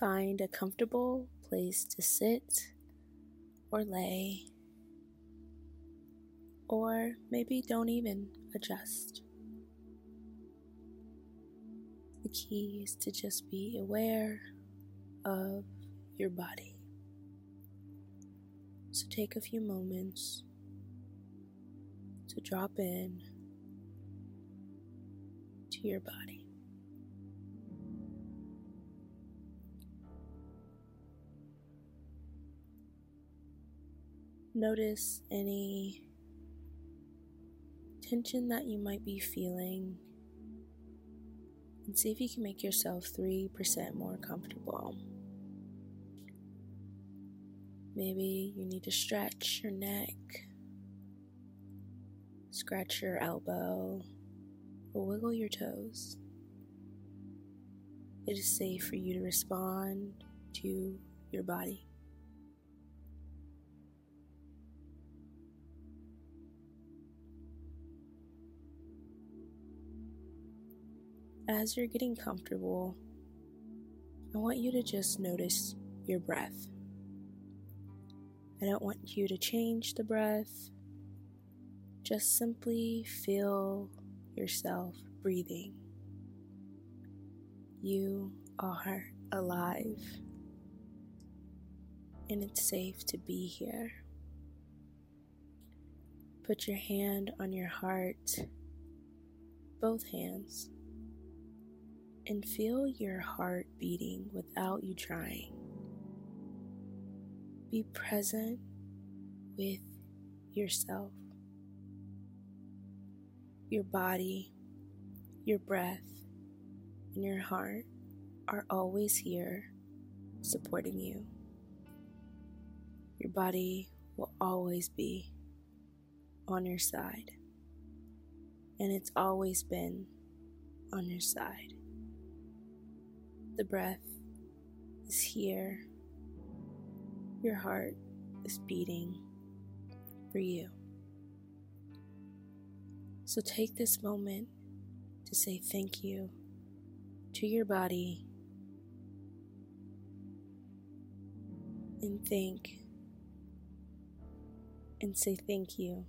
Find a comfortable place to sit or lay, or maybe don't even adjust. The key is to just be aware of your body. So take a few moments to drop in to your body. Notice any tension that you might be feeling, and see if you can make yourself 3% more comfortable. Maybe you need to stretch your neck, scratch your elbow, or wiggle your toes. It is safe for you to respond to your body. As you're getting comfortable, I want you to just notice your breath. I don't want you to change the breath. Just simply feel yourself breathing. You are alive, and it's safe to be here. Put your hand on your heart, both hands, and feel your heart beating without you trying. Be present with yourself, your body, your breath, and your heart are always here supporting you. Your body will always be on your side, and it's always been on your side. The breath is here. Your heart is beating for you. So take this moment to say thank you to your body, and think and say thank you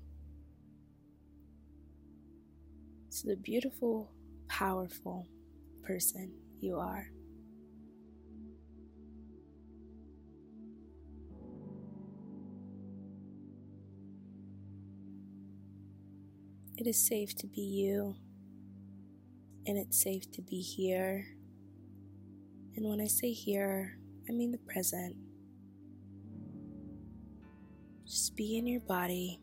to the beautiful, powerful person you are. It is safe to be you, and it's safe to be here. And when I say here, I mean the present. Just be in your body.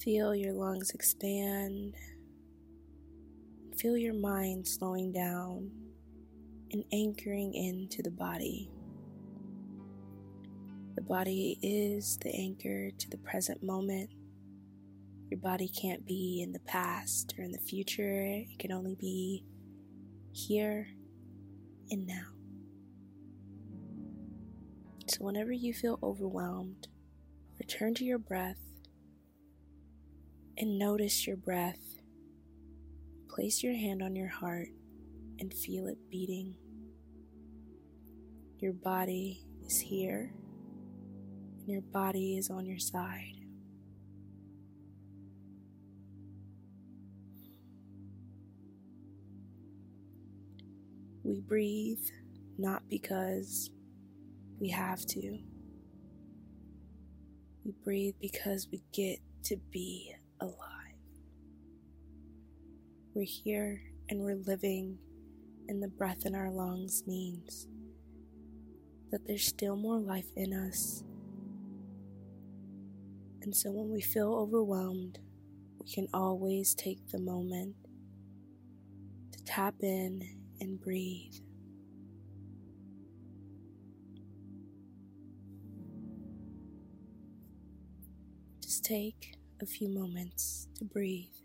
Feel your lungs expand. Feel your mind slowing down and anchoring into the body. The body is the anchor to the present moment. Your body can't be in the past or in the future. It can only be here and now. So whenever you feel overwhelmed, return to your breath and notice your breath. Place your hand on your heart and feel it beating. Your body is here. Your body is on your side. We breathe not because we have to. We breathe because we get to be alive. We're here and we're living, and the breath in our lungs means that there's still more life in us. And so when we feel overwhelmed, we can always take the moment to tap in and breathe. Just take a few moments to breathe.